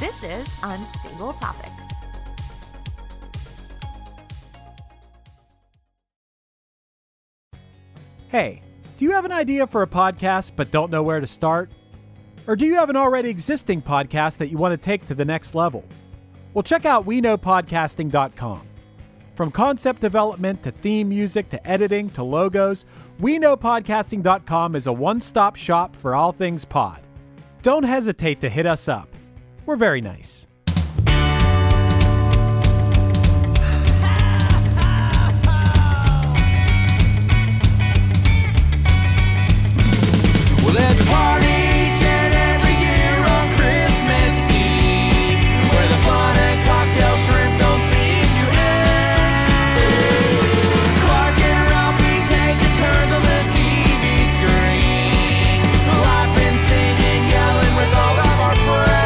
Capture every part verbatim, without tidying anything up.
This is Unstable Topics. Hey, do you have an idea for a podcast but don't know where to start? Or do you have an already existing podcast that you want to take to the next level? Well, check out we know podcasting dot com. From concept development to theme music to editing to logos, we know podcasting dot com is a one-stop shop for all things pod. Don't hesitate to hit us up. We're very nice. Well, there's a party each and every year on Christmas Eve, where the fun and cocktail shrimp don't seem to end. Clark and Ralphie taking turns on the T V screen, laughing, singing, yelling with all of our friends.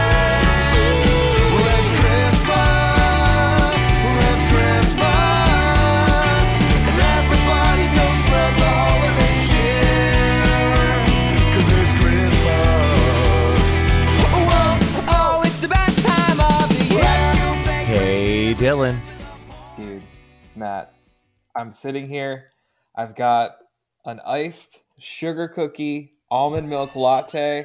Dylan. Dude, Matt, I'm sitting here. I've got an iced sugar cookie almond milk latte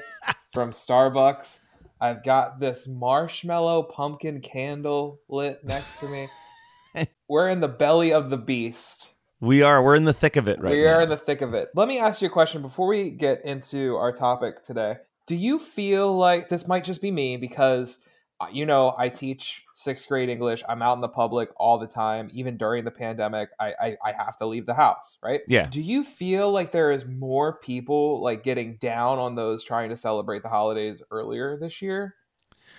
from Starbucks. I've got this marshmallow pumpkin candle lit next to me. We're in the belly of the beast. We are. We're in the thick of it right we now. We are in the thick of it. Let me ask you a question before we get into our topic today. Do you feel like this might just be me because... You know, I teach sixth grade English. I'm out in the public all the time. Even during the pandemic, I, I I have to leave the house, right? Yeah. Do you feel like there is more people like getting down on those trying to celebrate the holidays earlier this year?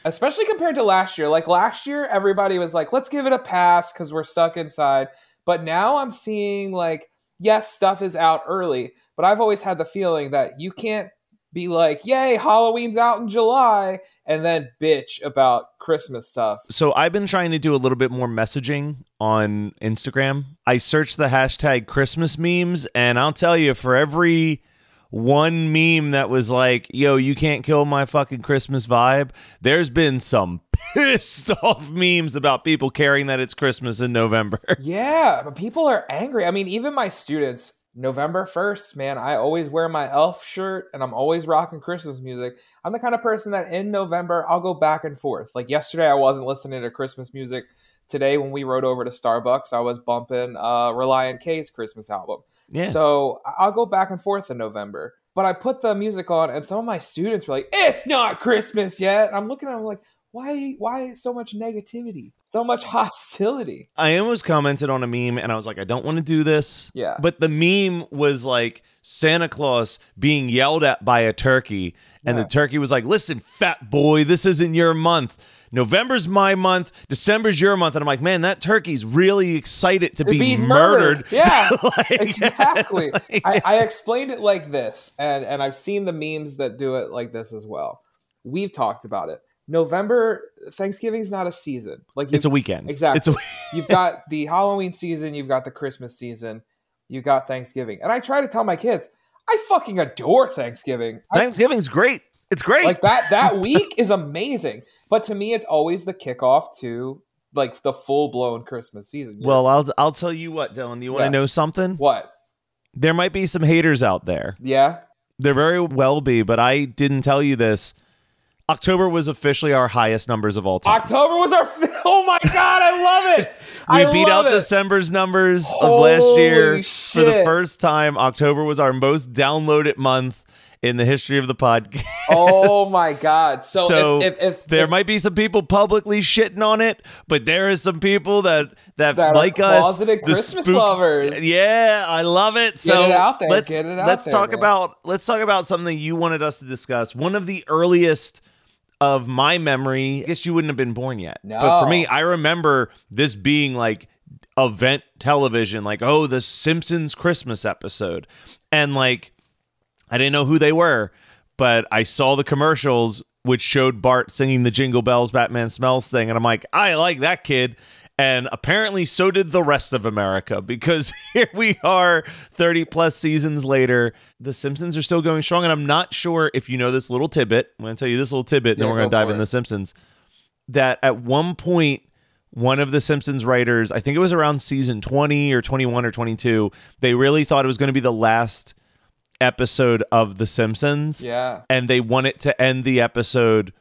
Especially compared to last year. Like last year, everybody was like, let's give it a pass because we're stuck inside. But now I'm seeing like, yes, stuff is out early. But I've always had the feeling that you can't be like, yay, Halloween's out in July, and then bitch about Christmas stuff. So I've been trying to do a little bit more messaging on Instagram. I searched the hashtag Christmas memes, and I'll tell you, for every one meme that was like, yo, you can't kill my fucking Christmas vibe, there's been some pissed off memes about people caring that it's Christmas in November. Yeah, but people are angry. I mean, even my students... November first, man, I always wear my elf shirt and I'm always rocking Christmas music. I'm the kind of person that in November, I'll go back and forth. Like yesterday, I wasn't listening to Christmas music. Today, when we rode over to Starbucks, I was bumping uh, Reliant K's Christmas album. Yeah. So I'll go back and forth in November. But I put the music on and some of my students were like, it's not Christmas yet. And I'm looking at them like, why, why so much negativity? So much hostility. I almost commented on a meme and I was like, I don't want to do this. Yeah. But the meme was like Santa Claus being yelled at by a turkey. And yeah. The turkey was like, listen, fat boy, this isn't your month. November's my month. December's your month. And I'm like, man, that turkey's really excited to be, be murdered. murdered. Yeah, like, exactly. Like, I, I explained it like this. And, and I've seen the memes that do it like this as well. We've talked about it. November, Thanksgiving's not a season. Like it's a weekend. Exactly. It's a you've got the Halloween season. You've got the Christmas season. You got Thanksgiving. And I try to tell my kids, I fucking adore Thanksgiving. Thanksgiving's I, great. It's great. Like that, that week is amazing. But to me, it's always the kickoff to like the full blown Christmas season. Well, know? I'll I'll tell you what, Dylan. Do you want to yeah. know something? What? There might be some haters out there. Yeah. There very well be, but I didn't tell you this. October was officially our highest numbers of all time. October was our... Oh, my God. I love it. we I beat out it. December's numbers Holy of last year. Shit. For the first time, October was our most downloaded month in the history of the podcast. Oh, my God. So, so if, if, if there if, might be some people publicly shitting on it, but there is some people that, that, that like are us. That Christmas spook- lovers. Yeah, I love it. So Get it out there. Let's, Get it out let's there, talk man. about Let's talk about something you wanted us to discuss. One of the earliest... of my memory, I guess you wouldn't have been born yet. No. But for me, I remember this being like event television, like, oh, the Simpsons Christmas episode. And like, I didn't know who they were, but I saw the commercials, which showed Bart singing the Jingle Bells, Batman Smells thing. And I'm like, I like that kid. And apparently so did the rest of America, because here we are thirty plus seasons later. The Simpsons are still going strong. And I'm not sure if you know this little tidbit. I'm going to tell you this little tidbit, and yeah, then we're going to dive into The Simpsons. That at one point, one of the Simpsons writers, I think it was around season twenty or twenty-one or twenty-two, they really thought it was going to be the last episode of The Simpsons. Yeah. And they wanted to end the episode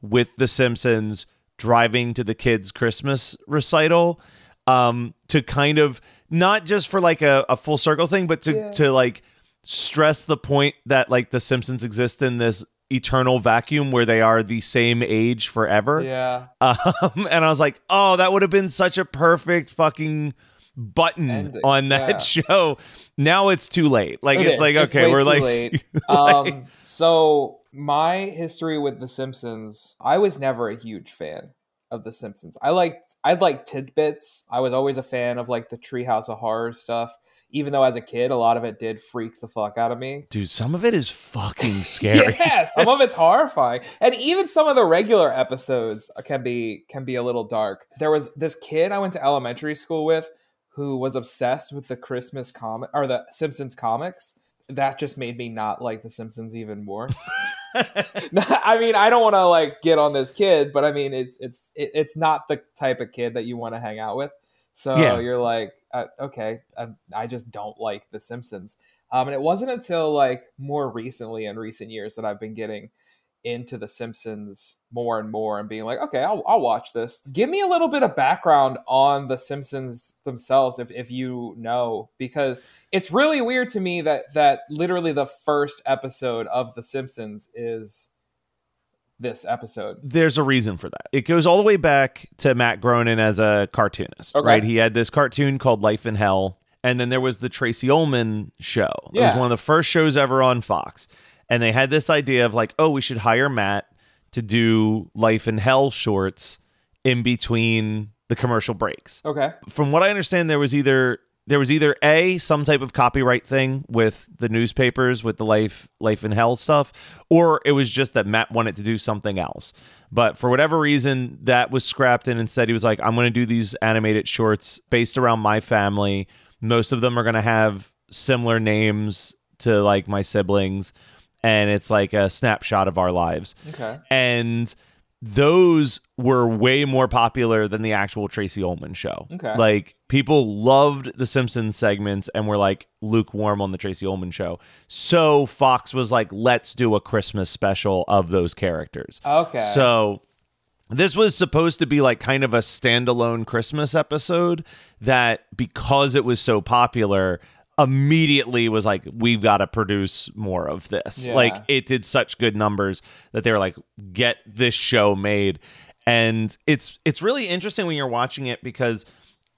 with The Simpsons driving to the kids' Christmas recital, um, to kind of, not just for like a, a full circle thing, but to, yeah. to like stress the point that like the Simpsons exist in this eternal vacuum where they are the same age forever. Yeah. Um, and I was like, oh, that would have been such a perfect fucking button Ending. on that yeah. show. Now it's too late. Like, it it's is. like, it's okay, we're like, late. like, um, so my history with The Simpsons, I was never a huge fan of The Simpsons. I liked, I'd like tidbits. I was always a fan of like the Treehouse of Horror stuff, even though as a kid, a lot of it did freak the fuck out of me. Dude, some of it is fucking scary. Yeah, some of it's horrifying. And even some of the regular episodes can be, can be a little dark. There was this kid I went to elementary school with who was obsessed with the Christmas comic or the Simpsons comics. That just made me not like The Simpsons even more. I mean, I don't want to like get on this kid, but I mean, it's it's it's not the type of kid that you want to hang out with. So yeah. you're like, uh, okay, I, I just don't like The Simpsons. Um, and it wasn't until like more recently in recent years that I've been getting into The Simpsons more and more and being like, okay, I'll, I'll watch this. Give me a little bit of background on The Simpsons themselves, if if you know, because it's really weird to me that that literally the first episode of The Simpsons is this episode. There's a reason for that. It goes all the way back to Matt Groening as a cartoonist, okay. right? He had this cartoon called Life in Hell, and then there was the Tracy Ullman Show. Yeah. It was one of the first shows ever on Fox. And they had this idea of like, oh, we should hire Matt to do Life in Hell shorts in between the commercial breaks. Okay. From what I understand, there was either there was either A, some type of copyright thing with the newspapers, with the Life Life in Hell stuff, or it was just that Matt wanted to do something else. But for whatever reason, that was scrapped, and instead he was like, I'm going to do these animated shorts based around my family. Most of them are going to have similar names to like my siblings. And it's like a snapshot of our lives. Okay. And those were way more popular than the actual Tracy Ullman Show. Okay. Like, people loved the Simpsons segments and were like lukewarm on the Tracy Ullman Show. So Fox was like, let's do a Christmas special of those characters. Okay. So this was supposed to be like kind of a standalone Christmas episode that, because it was so popular, immediately was like, we've got to produce more of this. Yeah. Like, it did such good numbers that they were like, get this show made. And it's it's really interesting when you're watching it, because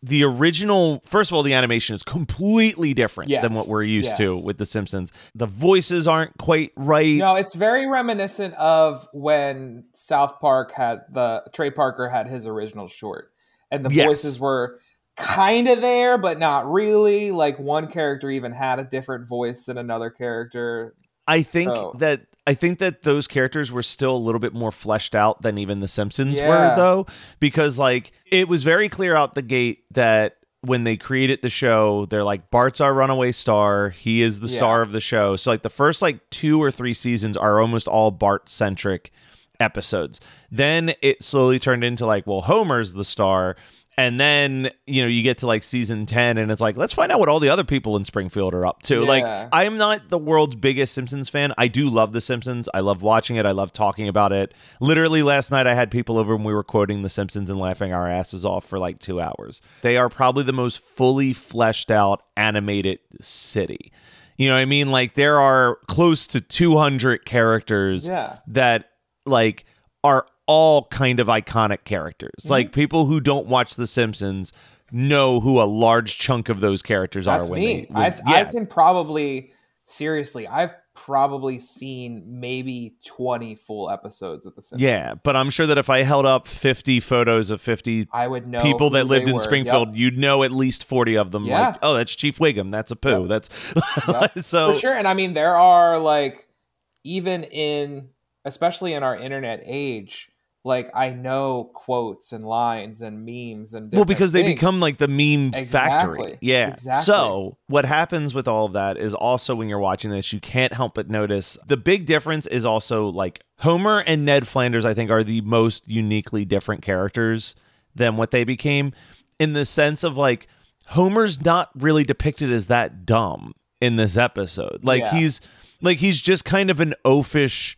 the original, first of all, the animation is completely different yes. than what we're used yes. to with The Simpsons. The voices aren't quite right. No, it's very reminiscent of when South Park had the Trey Parker had his original short, and the yes. voices were kind of there, but not really. Like, one character even had a different voice than another character. I think so. that I think that those characters were still a little bit more fleshed out than even The Simpsons yeah. were, though, because like, it was very clear out the gate that when they created the show, they're like, Bart's our runaway star. He is the yeah. star of the show. So like, the first like two or three seasons are almost all Bart centric episodes. Then it slowly turned into like, well, Homer's the star. And then, you know, you get to like season ten and it's like, let's find out what all the other people in Springfield are up to. Yeah. Like, I'm not the world's biggest Simpsons fan. I do love The Simpsons. I love watching it. I love talking about it. Literally last night I had people over and we were quoting The Simpsons and laughing our asses off for like two hours. They are probably the most fully fleshed out animated city. You know what I mean? Like, there are close to two hundred characters yeah. that like are all kind of iconic characters. Mm-hmm. Like, people who don't watch The Simpsons know who a large chunk of those characters That's are. When me. They, when, I've, yeah. I've been probably, seriously, I've probably seen maybe twenty full episodes of The Simpsons. Yeah, but I'm sure that if I held up fifty photos of fifty I would know people that lived in were. Springfield, yep. you'd know at least forty of them. Yeah. Like, oh, that's Chief Wiggum. That's a poo. Yep. That's yep. so for sure. And I mean, there are like, even in, especially in our internet age, like, I know quotes and lines and memes and well, because they things. become like the meme exactly. factory. Yeah. Exactly. So what happens with all of that is also when you're watching this, you can't help but notice the big difference is also like Homer and Ned Flanders, I think, are the most uniquely different characters than what they became, in the sense of like, Homer's not really depicted as that dumb in this episode. Like yeah. he's like, he's just kind of an oafish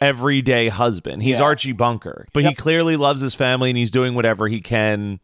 everyday husband. He's yeah. Archie Bunker, but yep. he clearly loves his family and he's doing whatever he can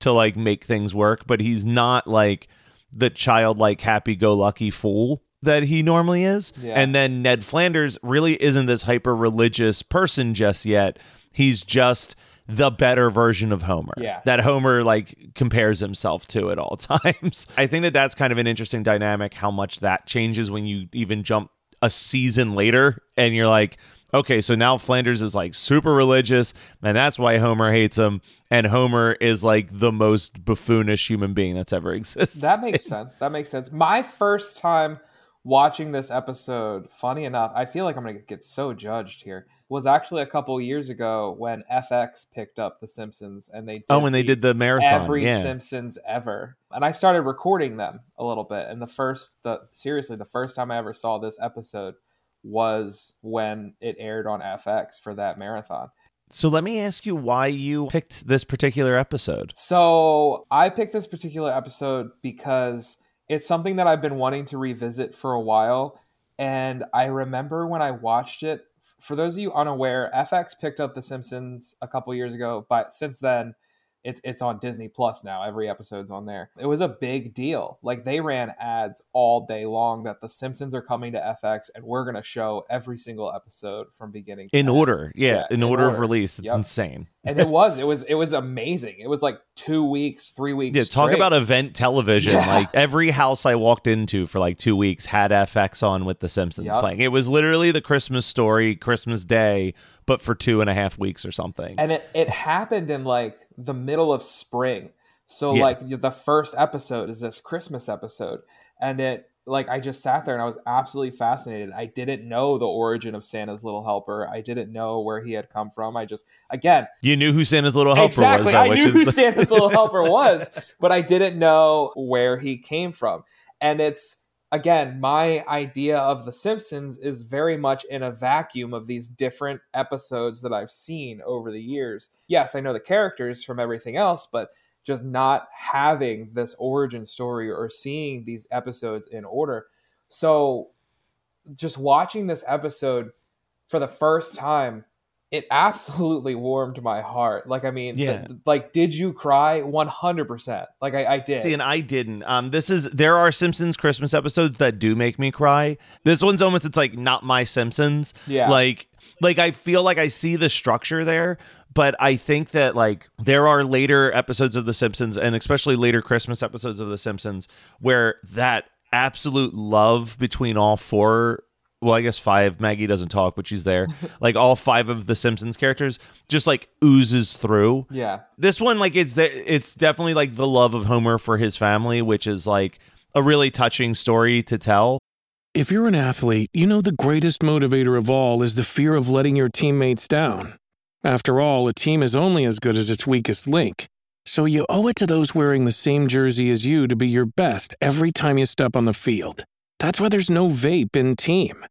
to like make things work, but he's not like the childlike happy-go-lucky fool that he normally is. Yeah. And then Ned Flanders really isn't this hyper-religious person just yet. He's just the better version of Homer. Yeah. That Homer like compares himself to at all times. I think that that's kind of an interesting dynamic, how much that changes when you even jump a season later and you're like, okay, so now Flanders is like super religious and that's why Homer hates him. And Homer is like the most buffoonish human being that's ever existed. That makes sense. That makes sense. My first time watching this episode, funny enough, I feel like I'm going to get so judged here, was actually a couple years ago when F X picked up The Simpsons and they did oh, when the, they did the marathon. Every yeah. Simpsons ever. And I started recording them a little bit. And the first, the seriously, the first time I ever saw this episode was when it aired on F X for that marathon. So let me ask you why you picked this particular episode. So I picked this particular episode because it's something that I've been wanting to revisit for a while. And I remember when I watched it, for those of you unaware, F X picked up The Simpsons a couple years ago, but since then it's it's on Disney Plus now. Every episode's on there. It was a big deal. Like, they ran ads all day long that The Simpsons are coming to F X and we're going to show every single episode from beginning to in end. Order. Yeah, yeah in, in order, order of release. It's yep. insane. And it was it was it was amazing. It was like two weeks, three weeks. Yeah, talk straight. About event television. Yeah. Like, every house I walked into for like two weeks had F X on with The Simpsons yep. playing. It was literally The Christmas Story, Christmas Day, but for two and a half weeks or something. And it, it happened in like the middle of spring. So yeah. like the first episode is this Christmas episode. And it like I just sat there and I was absolutely fascinated. I didn't know the origin of Santa's Little Helper. I didn't know where he had come from. I just again You knew who Santa's Little Helper exactly, was. Exactly. I knew who the... Santa's Little Helper was, but I didn't know where he came from. And it's again, my idea of The Simpsons is very much in a vacuum of these different episodes that I've seen over the years. Yes, I know the characters from everything else, but just not having this origin story or seeing these episodes in order. So just watching this episode for the first time, it absolutely warmed my heart. Like, I mean, yeah. th- like, did you cry? one hundred percent. Like, I, I did. See, and I didn't. Um, this is, there are Simpsons Christmas episodes that do make me cry. This one's almost, it's like, not my Simpsons. Yeah. Like, like, I feel like I see the structure there, but I think that, like, there are later episodes of The Simpsons, and especially later Christmas episodes of The Simpsons, where that absolute love between all four well, I guess five. Maggie doesn't talk, but she's there. Like, all five of the Simpsons characters just like oozes through. Yeah. This one, like, it's the, it's definitely like the love of Homer for his family, which is like a really touching story to tell. If you're an athlete, you know the greatest motivator of all is the fear of letting your teammates down. After all, a team is only as good as its weakest link. So you owe it to those wearing the same jersey as you to be your best every time you step on the field. That's why there's no vape in team.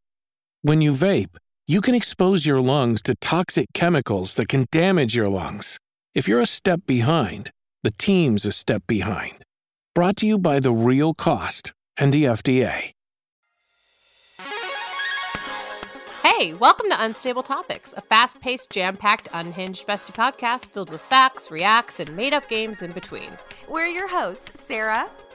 When you vape, you can expose your lungs to toxic chemicals that can damage your lungs. If you're a step behind, the team's a step behind. Brought to you by The Real Cost and the F D A. Hey, welcome to Unstable Topics, a fast-paced, jam-packed, unhinged bestie podcast filled with facts, reacts, and made-up games in between. We're your hosts, Sarah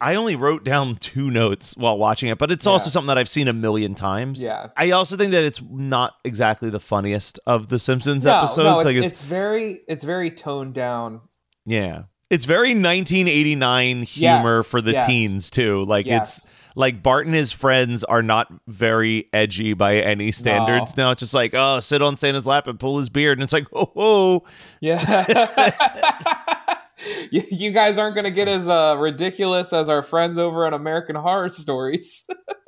I only wrote down two notes while watching it, but it's yeah. also something that I've seen a million times. Yeah. I also think that it's not exactly the funniest of the Simpsons no, episodes. No, it's, like it's, it's very it's very toned down. Yeah. It's very nineteen eighty-nine humor yes, for the yes. teens, too. Like yes. it's Like, Bart and his friends are not very edgy by any standards no. now. It's just like, oh, sit on Santa's lap and pull his beard. And it's like, oh, oh. Yeah. You guys aren't going to get as uh, ridiculous as our friends over at American Horror Stories.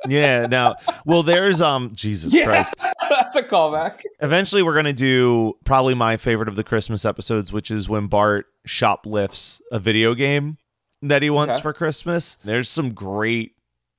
yeah. Now, well, there's um, Jesus yeah, Christ. That's a callback. Eventually, we're going to do probably my favorite of the Christmas episodes, which is when Bart shoplifts a video game that he wants okay. for Christmas. There's some great.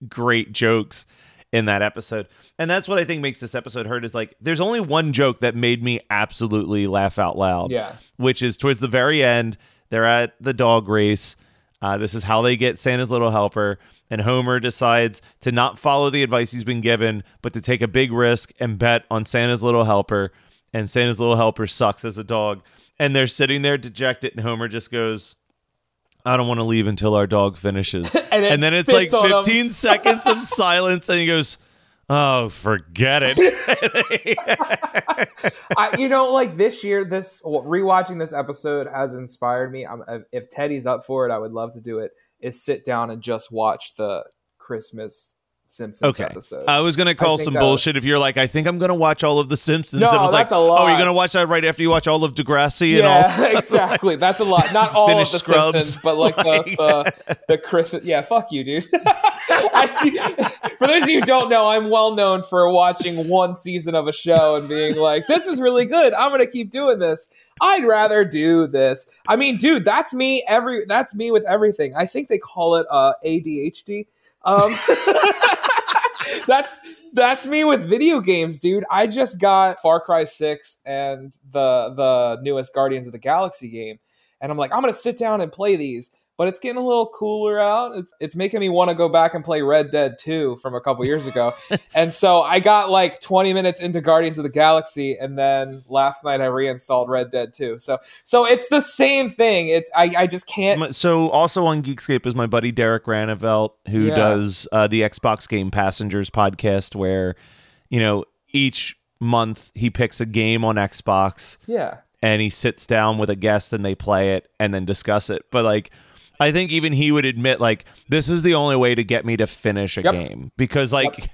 great jokes in that episode, and that's what I think makes this episode hurt, is like there's only one joke that made me absolutely laugh out loud, yeah which is towards the very end. They're at the dog race, uh this is how they get Santa's Little Helper, and Homer decides to not follow the advice he's been given, but to take a big risk and bet on Santa's Little Helper, and Santa's Little Helper sucks as a dog, and they're sitting there dejected, and Homer just goes, I don't want to leave until our dog finishes. and, and then it's like fifteen seconds of silence, and he goes, oh, forget it. I, you know, like this year, this rewatching this episode has inspired me. I'm, if Teddy's up for it, I would love to do it, is sit down and just watch the Christmas Simpsons okay. episode. I was going to call some bullshit was... if you're like, I think I'm going to watch all of The Simpsons. No, and I was that's like, a lot. Oh, you're going to watch that right after you watch all of Degrassi yeah, and all? Yeah, exactly. Like, that's a lot. Not all of The Scrubs. Simpsons, but like, like the, the, the Christmas. Yeah, fuck you, dude. I, for those of you who don't know, I'm well known for watching one season of a show and being like, this is really good. I'm going to keep doing this. I'd rather do this. I mean, dude, that's me. Every That's me with everything. I think they call it uh, A D H D. Um, that's that's me with video games, dude. I just got Far Cry six and the the newest Guardians of the Galaxy game, and I'm like, I'm gonna sit down and play these. But it's getting a little cooler out. It's it's making me want to go back and play Red Dead two from a couple years ago. And so I got like twenty minutes into Guardians of the Galaxy, and then last night I reinstalled Red Dead two. So so it's the same thing. It's I, I just can't. So also on Geekscape is my buddy Derek Ranavelt, who yeah. does uh, the Xbox Game Passengers podcast, where, you know, each month he picks a game on Xbox. Yeah. And he sits down with a guest and they play it and then discuss it. But like, I think even he would admit, like, this is the only way to get me to finish a yep. game, because like, yep.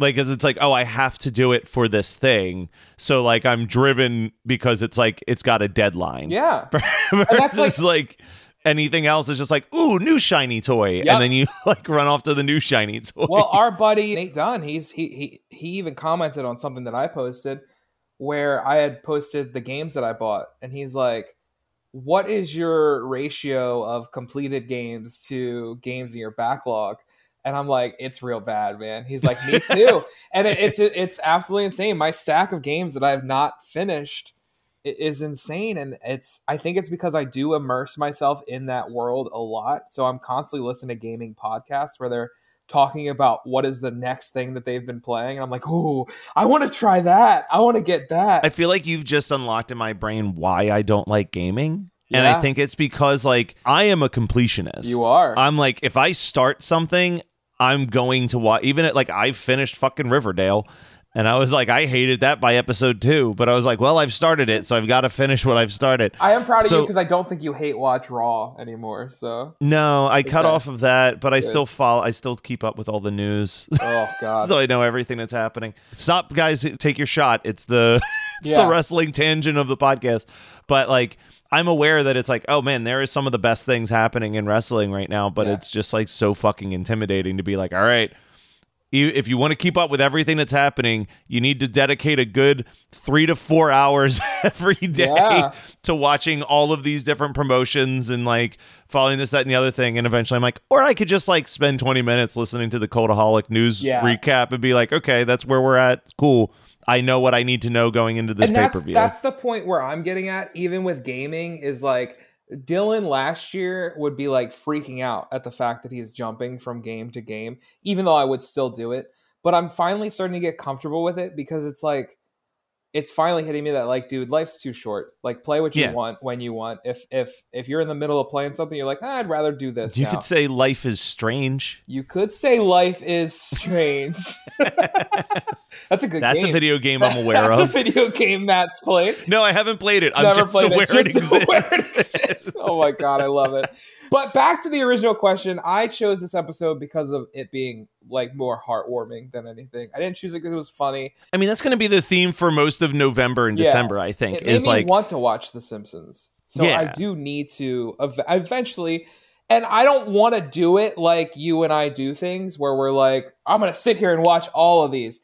like, cause it's like, oh, I have to do it for this thing. So like, I'm driven because it's like, it's got a deadline. Yeah. Versus and that's like, like anything else is just like, ooh, new shiny toy. Yep. And then you like run off to the new shiny toy. Well, our buddy Nate Dunn, he's, he, he, he even commented on something that I posted where I had posted the games that I bought, and he's like, what is your ratio of completed games to games in your backlog? And I'm like, it's real bad, man. He's like, me too. And it, it's it's absolutely insane. My stack of games that I have not finished is insane. And it's I think it's because I do immerse myself in that world a lot. So I'm constantly listening to gaming podcasts where they're talking about what is the next thing that they've been playing, and I'm like, oh, I want to try that, I want to get that. I feel like you've just unlocked in my brain why I don't like gaming, yeah. and I think it's because like I am a completionist. You are. I'm like, if I start something, I'm going to watch, even at like I've finished fucking Riverdale, And I was like, I hated that by episode two, but I was like, well, I've started it, so I've got to finish what I've started. I am proud of so, you, because I don't think you hate watch Raw anymore. So no, I okay. cut off of that, but Good. I still follow. I still keep up with all the news. Oh God! So I know everything that's happening. Stop, guys! Take your shot. It's the it's yeah. the wrestling tangent of the podcast. But like, I'm aware that it's like, oh man, there is some of the best things happening in wrestling right now. But yeah. it's just like so fucking intimidating to be like, all right. If you want to keep up with everything that's happening, you need to dedicate a good three to four hours every day yeah. to watching all of these different promotions and like following this, that, and the other thing. And eventually I'm like, or I could just like spend twenty minutes listening to the Coldaholic news yeah. recap and be like, okay, that's where we're at. Cool. I know what I need to know going into this and pay-per-view. That's, that's the point where I'm getting at, even with gaming, is like, Dylan last year would be like freaking out at the fact that he's jumping from game to game, even though I would still do it. But I'm finally starting to get comfortable with it, because it's like, it's finally hitting me that like, dude, life's too short. Like, play what you yeah. want when you want. If if if you're in the middle of playing something, you're like, ah, I'd rather do this. You now. could say life is strange. You could say life is strange. That's a good. That's game. a video game I'm aware That's of. That's a video game Matt's played. No, I haven't played it. I'm Never just aware it, it, just it exists. exists. Oh my God, I love it. But back to the original question, I chose this episode because of it being like more heartwarming than anything. I didn't choose it because it was funny. I mean, that's going to be the theme for most of November and yeah. December, I think. It made is me like want to watch The Simpsons, so yeah. I do need to ev- eventually. And I don't want to do it like you and I do things, where we're like, I'm going to sit here and watch all of these.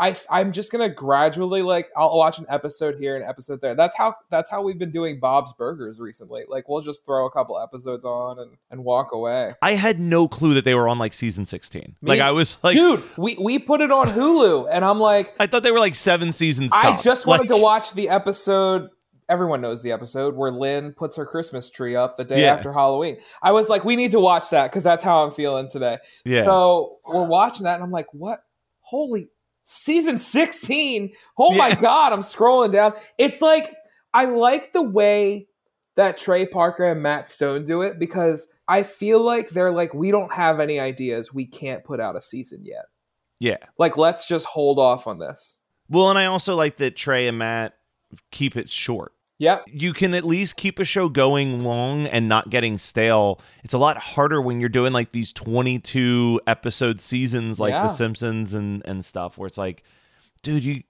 I I'm just going to gradually, like, I'll watch an episode here, an episode there. That's how that's how we've been doing Bob's Burgers recently. Like, we'll just throw a couple episodes on and, and walk away. I had no clue that they were on like season sixteen. Me? Like I was like, dude, we, we put it on Hulu and I'm like, I thought they were like seven seasons. I tops. just wanted like... to watch the episode. Everyone knows the episode where Lynn puts her Christmas tree up the day yeah. after Halloween. I was like, we need to watch that, because that's how I'm feeling today. Yeah. So we're watching that and I'm like, what? Holy Season sixteen. Oh my yeah. God, I'm scrolling down. It's like, I like the way that Trey Parker and Matt Stone do it, because I feel like they're like, we don't have any ideas. We can't put out a season yet. Yeah. Like, let's just hold off on this. Well, and I also like that Trey and Matt keep it short. Yeah. You can at least keep a show going long and not getting stale. It's a lot harder when you're doing like these twenty-two episode seasons like yeah. The Simpsons and, and stuff, where it's like, dude, you,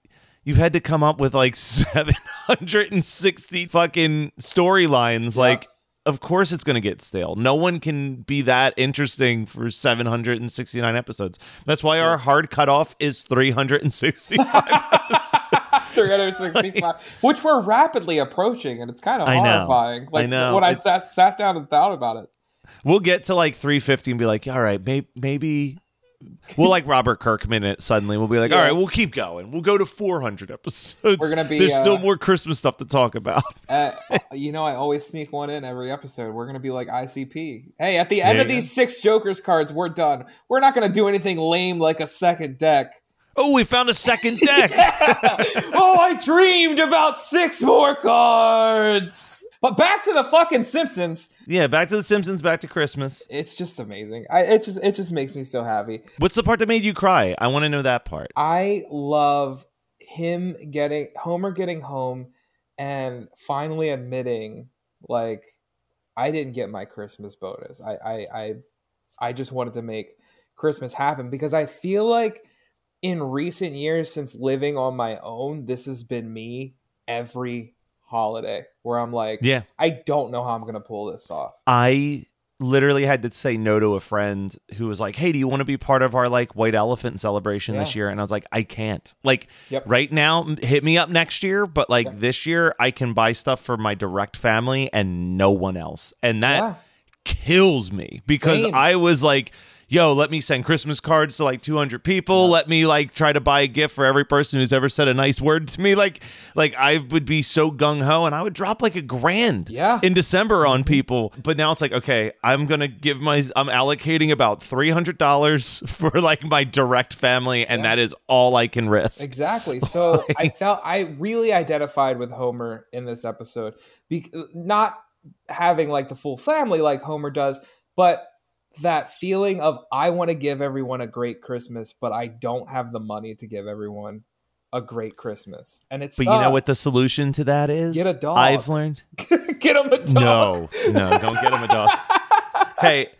you've had to come up with like seven hundred sixty fucking storylines. Yeah. Like, of course it's going to get stale. No one can be that interesting for seven hundred sixty-nine episodes. That's why yeah. our hard cutoff is three hundred sixty-five episodes. three hundred sixty-five, which we're rapidly approaching, and it's kind of I horrifying. Know, like I know. when I sat, sat down and thought about it, we'll get to like three fifty and be like, all right, may- maybe we'll like Robert Kirkman it suddenly. We'll be like, yeah. all right, we'll keep going. We'll go to four hundred episodes. We're gonna be. There's uh, still more Christmas stuff to talk about. uh, you know, I always sneak one in every episode. We're gonna be like I C P. Hey, at the end yeah. of these six Jokers cards, we're done. We're not gonna do anything lame like a second deck. Oh, we found a second deck. yeah. Oh, I dreamed about six more cards. But back to the fucking Simpsons. Yeah, back to the Simpsons, back to Christmas. It's just amazing. I, it just it just makes me so happy. What's the part that made you cry? I want to know that part. I love him getting Homer getting home and finally admitting, like, I didn't get my Christmas bonus. I I I, I just wanted to make Christmas happen, because I feel like in recent years, since living on my own, this has been me every holiday, where I'm like, yeah, I don't know how I'm going to pull this off. I literally had to say no to a friend who was like, hey, do you want to be part of our like white elephant celebration yeah. this year? And I was like, I can't. Like yep. right now, hit me up next year. But like yeah. this year, I can buy stuff for my direct family and no one else. And that yeah. kills me, because Same. I was like, yo, let me send Christmas cards to like two hundred people. Yeah. Let me like try to buy a gift for every person who's ever said a nice word to me. Like, like I would be so gung ho, and I would drop like a grand yeah. in December on people. But now it's like, okay, I'm going to give my, I'm allocating about three hundred dollars for like my direct family. And yeah. that is all I can risk. Exactly. So like, I felt, I really identified with Homer in this episode, be- not having like the full family like Homer does, but that feeling of I want to give everyone a great Christmas, but I don't have the money to give everyone a great Christmas. And it's But sucks. You know what the solution to that is? Get a dog. I've learned. Get him a dog. No, no, don't get him a dog. Hey,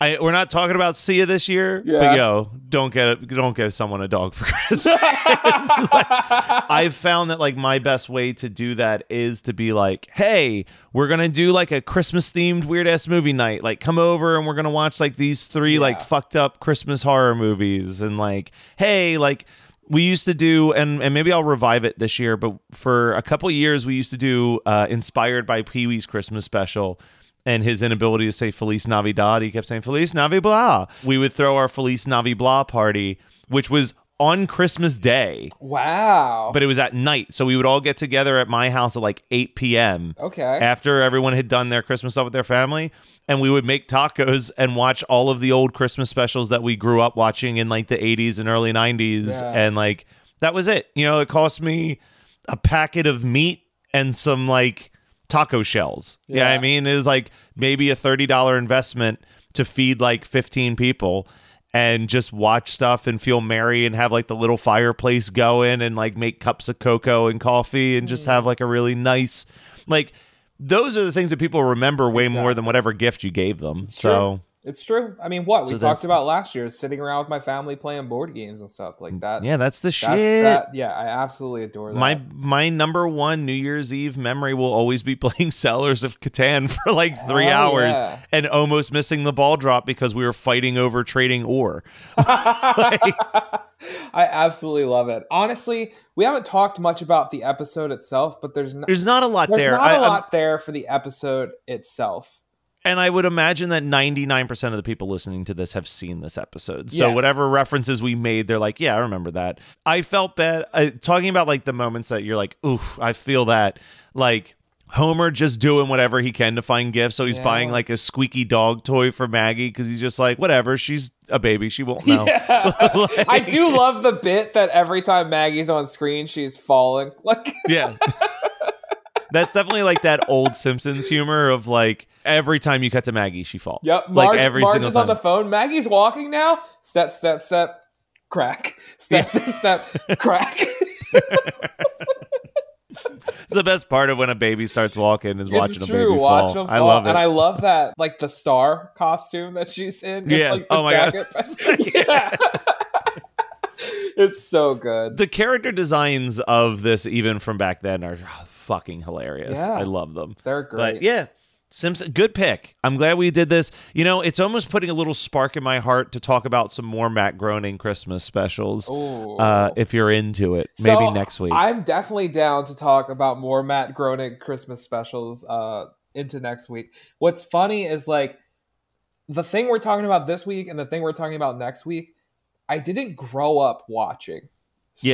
I, we're not talking about Sia this year, yeah. but yo, don't get a, don't give someone a dog for Christmas. Like, I've found that like my best way to do that is to be like, hey, we're gonna do like a Christmas themed weird ass movie night. Like, come over and we're gonna watch like these three yeah. like fucked up Christmas horror movies. And like, hey, like we used to do, and, and maybe I'll revive it this year, but for a couple years we used to do uh, inspired by Pee-wee's Christmas Special. And his inability to say Feliz Navidad, he kept saying Feliz Navi Blah. We would throw our Feliz Navi Blah party, which was on Christmas Day. Wow. But it was at night. So we would all get together at my house at like eight p.m. Okay. After everyone had done their Christmas stuff with their family. And we would make tacos and watch all of the old Christmas specials that we grew up watching in like the eighties and early nineties. Yeah. And like, that was it. You know, it cost me a packet of meat and some like taco shells. Yeah, you know what I mean, it was like maybe a thirty dollars investment to feed like fifteen people and just watch stuff and feel merry and have like the little fireplace going and like make cups of cocoa and coffee and just have like a really nice, like those are the things that people remember way exactly. more than whatever gift you gave them. It's so true. It's true. I mean, what so we talked about last year, sitting around with my family playing board games and stuff like that. Yeah, that's the that's, shit. That, yeah, I absolutely adore that. My my number one New Year's Eve memory will always be playing Settlers of Catan for like three oh, hours yeah. and almost missing the ball drop because we were fighting over trading ore. Like, I absolutely love it. Honestly, we haven't talked much about the episode itself, but there's no, there's not a lot there's there. There's not I, a lot I'm, there for the episode itself. And I would imagine that ninety-nine percent of the people listening to this have seen this episode. So yes. whatever references we made, they're like, yeah, I remember that. I felt bad. I, talking about like the moments that you're like, oof, I feel that. Like Homer just doing whatever he can to find gifts. So he's yeah. buying like a squeaky dog toy for Maggie because he's just like, whatever, she's a baby, she won't know. Yeah. Like, I do love the bit that every time Maggie's on screen, she's falling. Like, yeah. That's definitely like that old Simpsons humor of like every time you cut to Maggie, she falls. Yep. Marge, like every Marge single is time. On the phone. Maggie's walking now. Step, step, step, crack. Step, yeah. step, step, crack. It's the best part of when a baby starts walking is watching it's a true. baby Watch fall. I love it. And I love that like the star costume that she's in. Yeah. Like, oh my jacket. God. Yeah. It's so good. The character designs of this, even from back then, are fucking hilarious. Yeah. I love them. They're great. But yeah, Simpson, good pick. I'm glad we did this. You know, it's almost putting a little spark in my heart to talk about some more Matt Groening Christmas specials. Uh, if you're into it, maybe so next week. I'm definitely down to talk about more Matt Groening Christmas specials uh, into next week. What's funny is like the thing we're talking about this week and the thing we're talking about next week, I didn't grow up watching. So,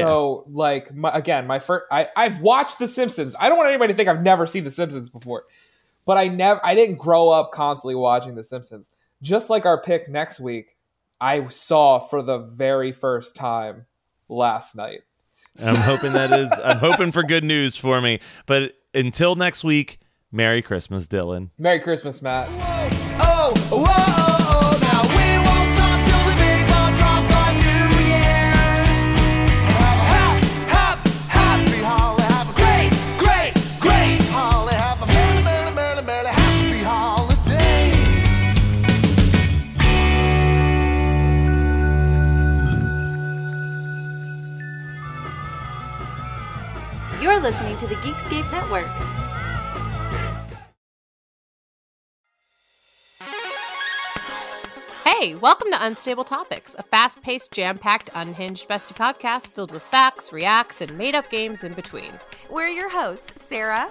yeah. like, my, again, my first, I, I've watched The Simpsons. I don't want anybody to think I've never seen The Simpsons before, but I never, I didn't grow up constantly watching The Simpsons. Just like our pick next week, I saw for the very first time last night. I'm hoping that is, I'm hoping for good news for me. But until next week, Merry Christmas, Dylan. Merry Christmas, Matt. Whoa. Oh, whoa, oh, oh, now we- You're listening to the Geekscape Network. Hey, welcome to Unstable Topics, a fast-paced, jam-packed, unhinged bestie podcast filled with facts, reacts, and made-up games in between. We're your hosts, Sarah